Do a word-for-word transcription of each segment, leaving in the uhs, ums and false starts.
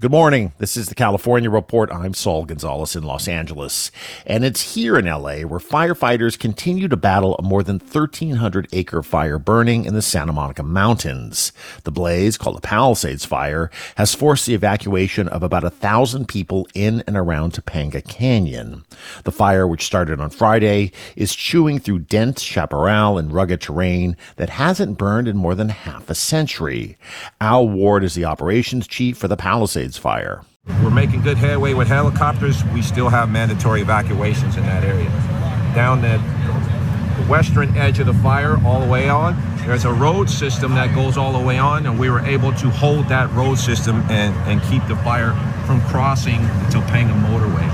Good morning. This is the California Report. I'm Saul Gonzalez in Los Angeles. And it's here in L A where firefighters continue to battle a more than thirteen hundred acre fire burning in the Santa Monica Mountains. The blaze, called the Palisades Fire, has forced the evacuation of about one thousand people in and around Topanga Canyon. The fire, which started on Friday, is chewing through dense chaparral and rugged terrain that hasn't burned in more than half a century. Al Ward is the operations chief for the Palisades Fire. We're making good headway with helicopters. We still have mandatory evacuations in that area. Down the western edge of the fire, all the way on, there's a road system that goes all the way on, and we were able to hold that road system and, and keep the fire from crossing the Topanga Motorway.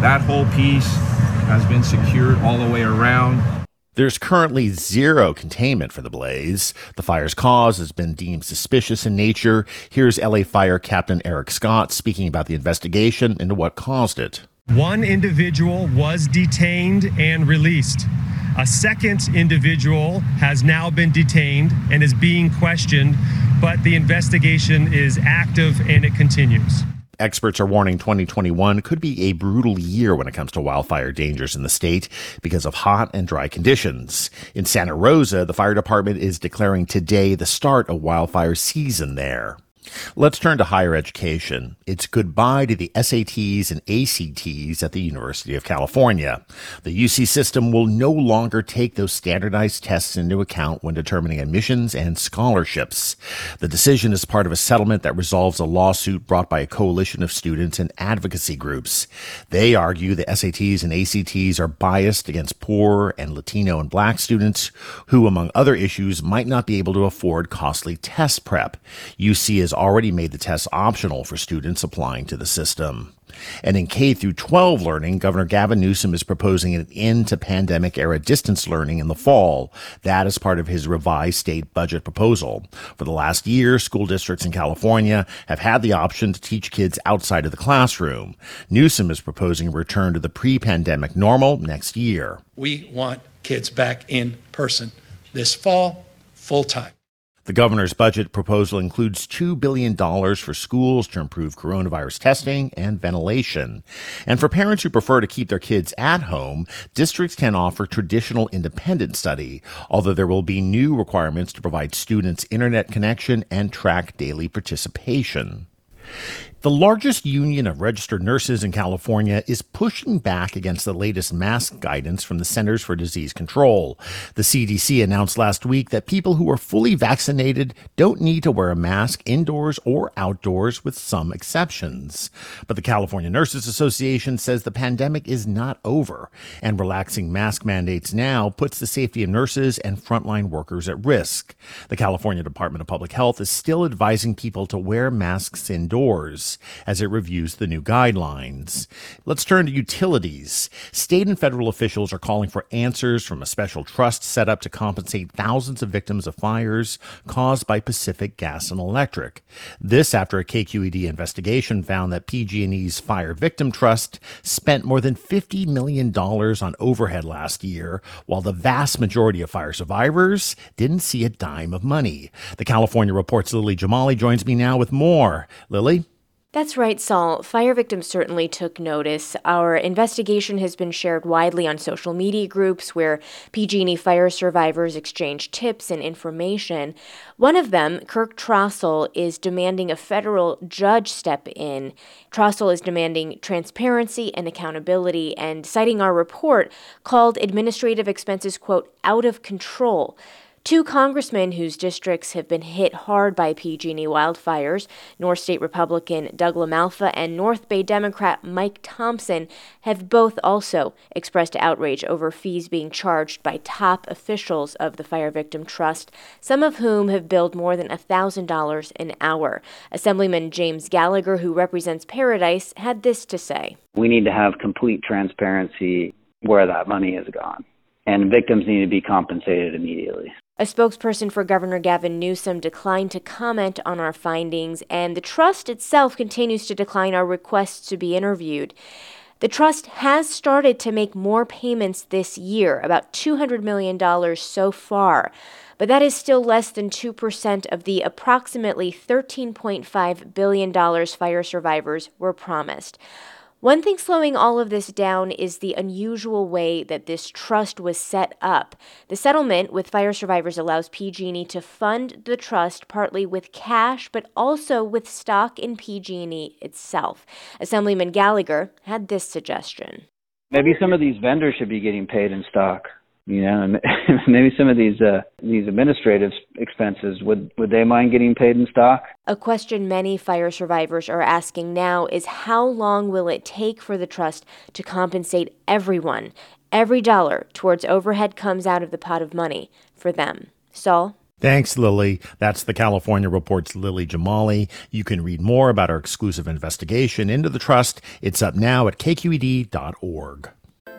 That whole piece has been secured all the way around. There's currently zero containment for the blaze. The fire's cause has been deemed suspicious in nature. Here's L A Fire Captain Eric Scott speaking about the investigation into what caused it. One individual was detained and released. A second individual has now been detained and is being questioned, but the investigation is active and it continues. Experts are warning twenty twenty-one could be a brutal year when it comes to wildfire dangers in the state because of hot and dry conditions. In Santa Rosa, the fire department is declaring today the start of wildfire season there. Let's turn to higher education. It's goodbye to the S A Ts and A C Ts at the University of California. The U C system will no longer take those standardized tests into account when determining admissions and scholarships. The decision is part of a settlement that resolves a lawsuit brought by a coalition of students and advocacy groups. They argue the S A Ts and A C Ts are biased against poor and Latino and Black students who, among other issues, might not be able to afford costly test prep. U C is already made the tests optional for students applying to the system. And in K through twelve learning, Governor Gavin Newsom is proposing an end to pandemic-era distance learning in the fall. That is part of his revised state budget proposal. For the last year, school districts in California have had the option to teach kids outside of the classroom. Newsom is proposing a return to the pre-pandemic normal next year. We want kids back in person this fall, full-time. The governor's budget proposal includes two billion dollars for schools to improve coronavirus testing and ventilation. And for parents who prefer to keep their kids at home, districts can offer traditional independent study, although there will be new requirements to provide students internet connection and track daily participation. The largest union of registered nurses in California is pushing back against the latest mask guidance from the Centers for Disease Control. The C D C announced last week that people who are fully vaccinated don't need to wear a mask indoors or outdoors, with some exceptions. But the California Nurses Association says the pandemic is not over, and relaxing mask mandates now puts the safety of nurses and frontline workers at risk. The California Department of Public Health is still advising people to wear masks indoors. Congress as it reviews the new guidelines. Let's turn to utilities. State and federal officials are calling for answers from a special trust set up to compensate thousands of victims of fires caused by Pacific Gas and Electric. This after a K Q E D investigation found that P G and E's Fire Victim Trust spent more than fifty million dollars on overhead last year, while the vast majority of fire survivors didn't see a dime of money. The California Report's Lily Jamali joins me now with more. Lily? That's right, Saul. Fire victims certainly took notice. Our investigation has been shared widely on social media groups where P G and E fire survivors exchange tips and information. One of them, Kirk Trossel, is demanding a federal judge step in. Trossel is demanding transparency and accountability and, citing our report, called administrative expenses, quote, out of control. Two congressmen whose districts have been hit hard by P G and E wildfires, North State Republican Doug LaMalfa and North Bay Democrat Mike Thompson, have both also expressed outrage over fees being charged by top officials of the Fire Victim Trust, some of whom have billed more than one thousand dollars an hour. Assemblyman James Gallagher, who represents Paradise, had this to say. We need to have complete transparency where that money has gone, and victims need to be compensated immediately. A spokesperson for Governor Gavin Newsom declined to comment on our findings, and the trust itself continues to decline our requests to be interviewed. The trust has started to make more payments this year, about two hundred million dollars so far, but that is still less than two percent of the approximately thirteen point five billion dollars fire survivors were promised. One thing slowing all of this down is the unusual way that this trust was set up. The settlement with fire survivors allows P G and E to fund the trust partly with cash, but also with stock in P G and E itself. Assemblyman Gallagher had this suggestion. Maybe some of these vendors should be getting paid in stock. You know, and maybe some of these uh, these administrative expenses, would, would they mind getting paid in stock? A question many fire survivors are asking now is how long will it take for the trust to compensate everyone? Every dollar towards overhead comes out of the pot of money for them. Saul? Thanks, Lily. That's the California Report's Lily Jamali. You can read more about our exclusive investigation into the trust. It's up now at K Q E D dot org.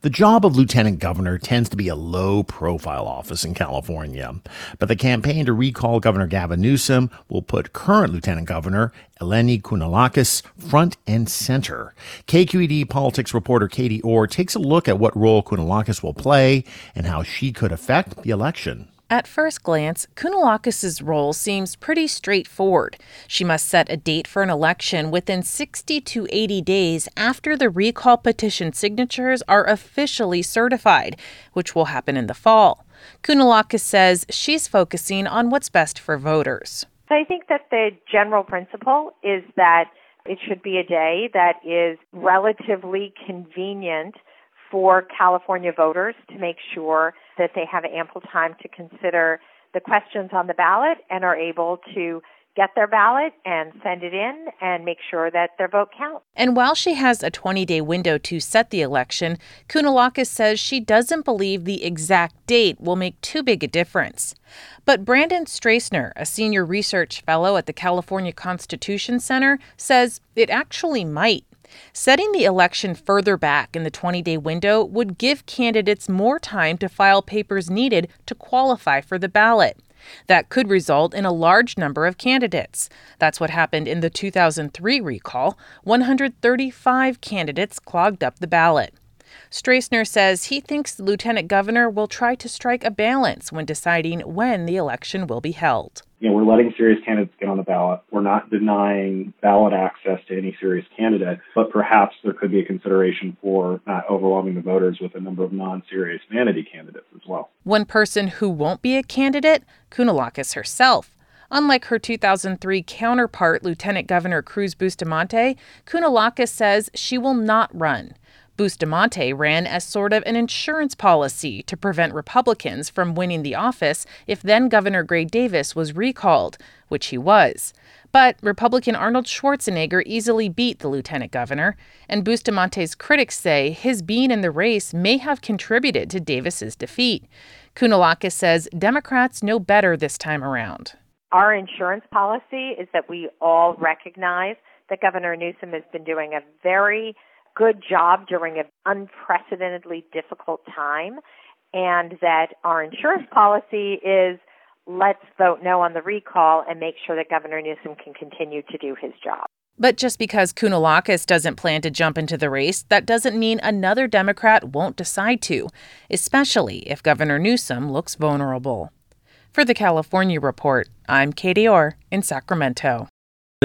The job of lieutenant governor tends to be a low-profile office in California, but the campaign to recall Governor Gavin Newsom will put current lieutenant governor Eleni Kounalakis front and center. K Q E D politics reporter Katie Orr takes a look at what role Kounalakis will play and how she could affect the election. At first glance, Kounalakis' role seems pretty straightforward. She must set a date for an election within sixty to eighty days after the recall petition signatures are officially certified, which will happen in the fall. Kounalakis says she's focusing on what's best for voters. So I think that the general principle is that it should be a day that is relatively convenient for California voters to make sure that they have ample time to consider the questions on the ballot and are able to get their ballot and send it in and make sure that their vote counts. And while she has a twenty-day window to set the election, Kounalakis says she doesn't believe the exact date will make too big a difference. But Brandon Streisner, a senior research fellow at the California Constitution Center, says it actually might. Setting the election further back in the twenty-day window would give candidates more time to file papers needed to qualify for the ballot. That could result in a large number of candidates. That's what happened in the two thousand three recall. one hundred thirty-five candidates clogged up the ballot. Streisner says he thinks the lieutenant governor will try to strike a balance when deciding when the election will be held. You know, we're letting serious candidates get on the ballot. We're not denying ballot access to any serious candidate, but perhaps there could be a consideration for not overwhelming the voters with a number of non-serious vanity candidates as well. One person who won't be a candidate, Kounalakis herself. Unlike her two thousand three counterpart, Lieutenant Governor Cruz Bustamante, Kounalakis says she will not run. Bustamante ran as sort of an insurance policy to prevent Republicans from winning the office if then-Governor Gray Davis was recalled, which he was. But Republican Arnold Schwarzenegger easily beat the lieutenant governor, and Bustamante's critics say his being in the race may have contributed to Davis's defeat. Kounalakis says Democrats know better this time around. Our insurance policy is that we all recognize that Governor Newsom has been doing a very good job during an unprecedentedly difficult time, and that our insurance policy is let's vote no on the recall and make sure that Governor Newsom can continue to do his job. But just because Kounalakis doesn't plan to jump into the race, that doesn't mean another Democrat won't decide to, especially if Governor Newsom looks vulnerable. For the California Report, I'm Katie Orr in Sacramento.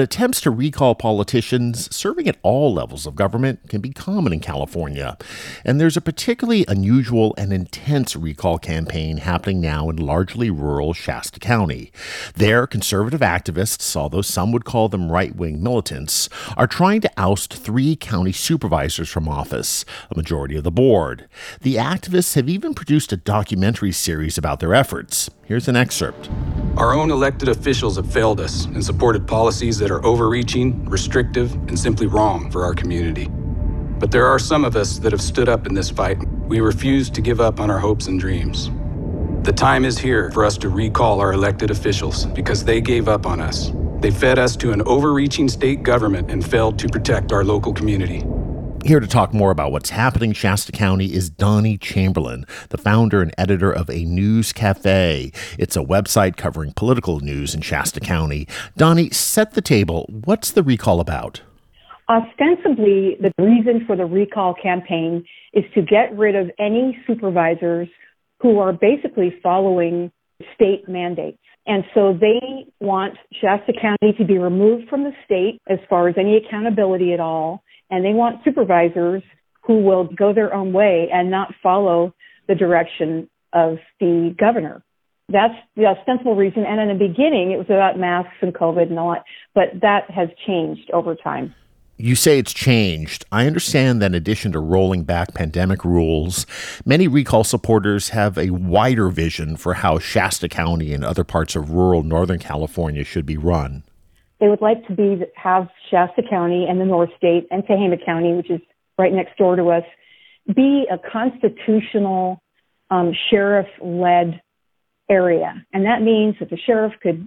Attempts to recall politicians serving at all levels of government can be common in California, and there's a particularly unusual and intense recall campaign happening now in largely rural Shasta County. There, conservative activists, although some would call them right-wing militants, are trying to oust three county supervisors from office, a majority of the board. The activists have even produced a documentary series about their efforts. Here's an excerpt. Our own elected officials have failed us and supported policies that are overreaching, restrictive, and simply wrong for our community. But there are some of us that have stood up in this fight. We refuse to give up on our hopes and dreams. The time is here for us to recall our elected officials because they gave up on us. They fed us to an overreaching state government and failed to protect our local community. Here to talk more about what's happening in Shasta County is Donnie Chamberlain, the founder and editor of A News Cafe. It's a website covering political news in Shasta County. Donnie, set the table. What's the recall about? Ostensibly, the reason for the recall campaign is to get rid of any supervisors who are basically following state mandates. And so they want Shasta County to be removed from the state as far as any accountability at all. And they want supervisors who will go their own way and not follow the direction of the governor. That's the ostensible reason. And in the beginning, it was about masks and COVID and all that. But that has changed over time. You say it's changed. I understand that in addition to rolling back pandemic rules, many recall supporters have a wider vision for how Shasta County and other parts of rural Northern California should be run. They would like to be have Shasta County and the North State and Tehama County, which is right next door to us, be a constitutional um, sheriff-led area. And that means that the sheriff could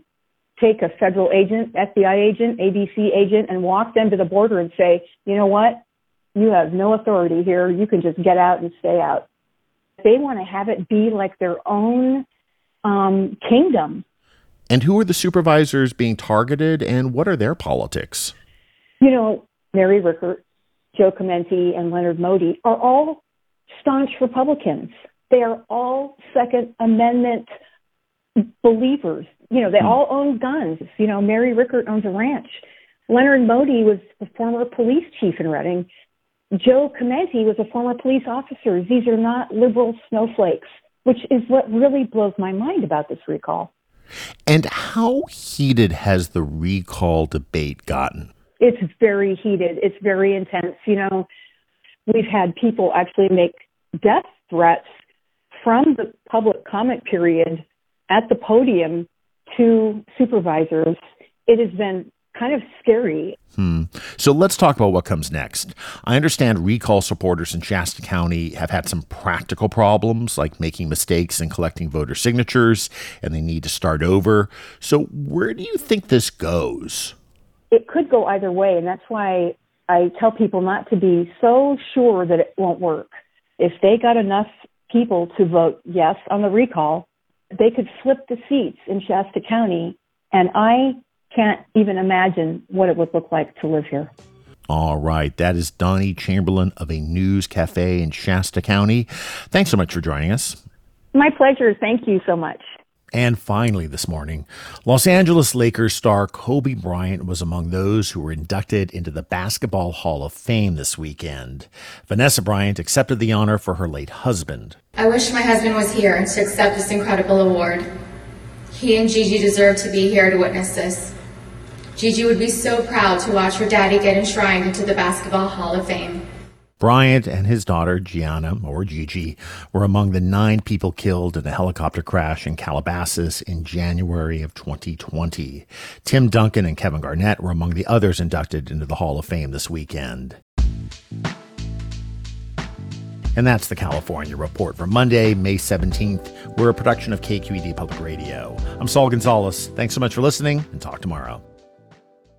take a federal agent, F B I agent, A B C agent, and walk them to the border and say, you know what, you have no authority here. You can just get out and stay out. They want to have it be like their own um, kingdom. And who are the supervisors being targeted, and what are their politics? You know, Mary Rickert, Joe Clemente, and Leonard Modi are all staunch Republicans. They are all Second Amendment believers. You know, they hmm. all own guns. You know, Mary Rickert owns a ranch. Leonard Modi was a former police chief in Redding. Joe Clemente was a former police officer. These are not liberal snowflakes, which is what really blows my mind about this recall. And how heated has the recall debate gotten? It's very heated. It's very intense. You know, we've had people actually make death threats from the public comment period at the podium to supervisors. it has been kind of scary. Hmm. So let's talk about what comes next. I understand recall supporters in Shasta County have had some practical problems, like making mistakes and collecting voter signatures, and they need to start over. So where do you think this goes? It could go either way, and that's why I tell people not to be so sure that it won't work. If they got enough people to vote yes on the recall, they could flip the seats in Shasta County, and I can't even imagine what it would look like to live here. All right. That is Donnie Chamberlain of A News Cafe in Shasta County. Thanks so much for joining us. My pleasure. Thank you so much. And finally this morning, Los Angeles Lakers star Kobe Bryant was among those who were inducted into the Basketball Hall of Fame this weekend. Vanessa Bryant accepted the honor for her late husband. I wish my husband was here to accept this incredible award. He and Gigi deserve to be here to witness this. Gigi would be so proud to watch her daddy get enshrined into the Basketball Hall of Fame. Bryant and his daughter, Gianna, or Gigi, were among the nine people killed in a helicopter crash in Calabasas in January of twenty twenty. Tim Duncan and Kevin Garnett were among the others inducted into the Hall of Fame this weekend. And that's the California Report for Monday, May seventeenth. We're a production of K Q E D Public Radio. I'm Saul Gonzalez. Thanks so much for listening, and talk tomorrow.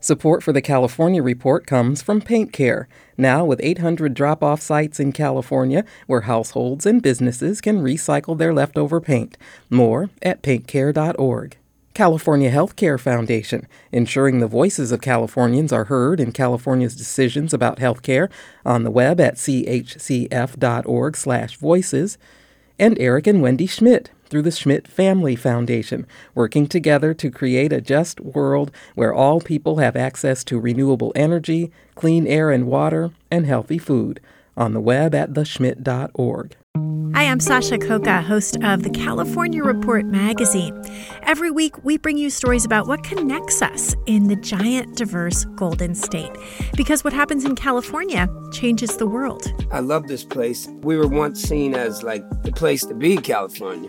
Support for the California Report comes from Paint Care, now with eight hundred drop-off sites in California where households and businesses can recycle their leftover paint. More at paint care dot org. California Healthcare Foundation, ensuring the voices of Californians are heard in California's decisions about healthcare, on the web at c h c f dot org slash voices. And Eric and Wendy Schmidt, through the Schmidt Family Foundation, working together to create a just world where all people have access to renewable energy, clean air and water, and healthy food. On the web at the schmidt dot org. Hi, I'm Sasha Coca, host of the California Report magazine. Every week, we bring you stories about what connects us in the giant, diverse Golden State. Because what happens in California changes the world. I love this place. We were once seen as, like, the place to be, California.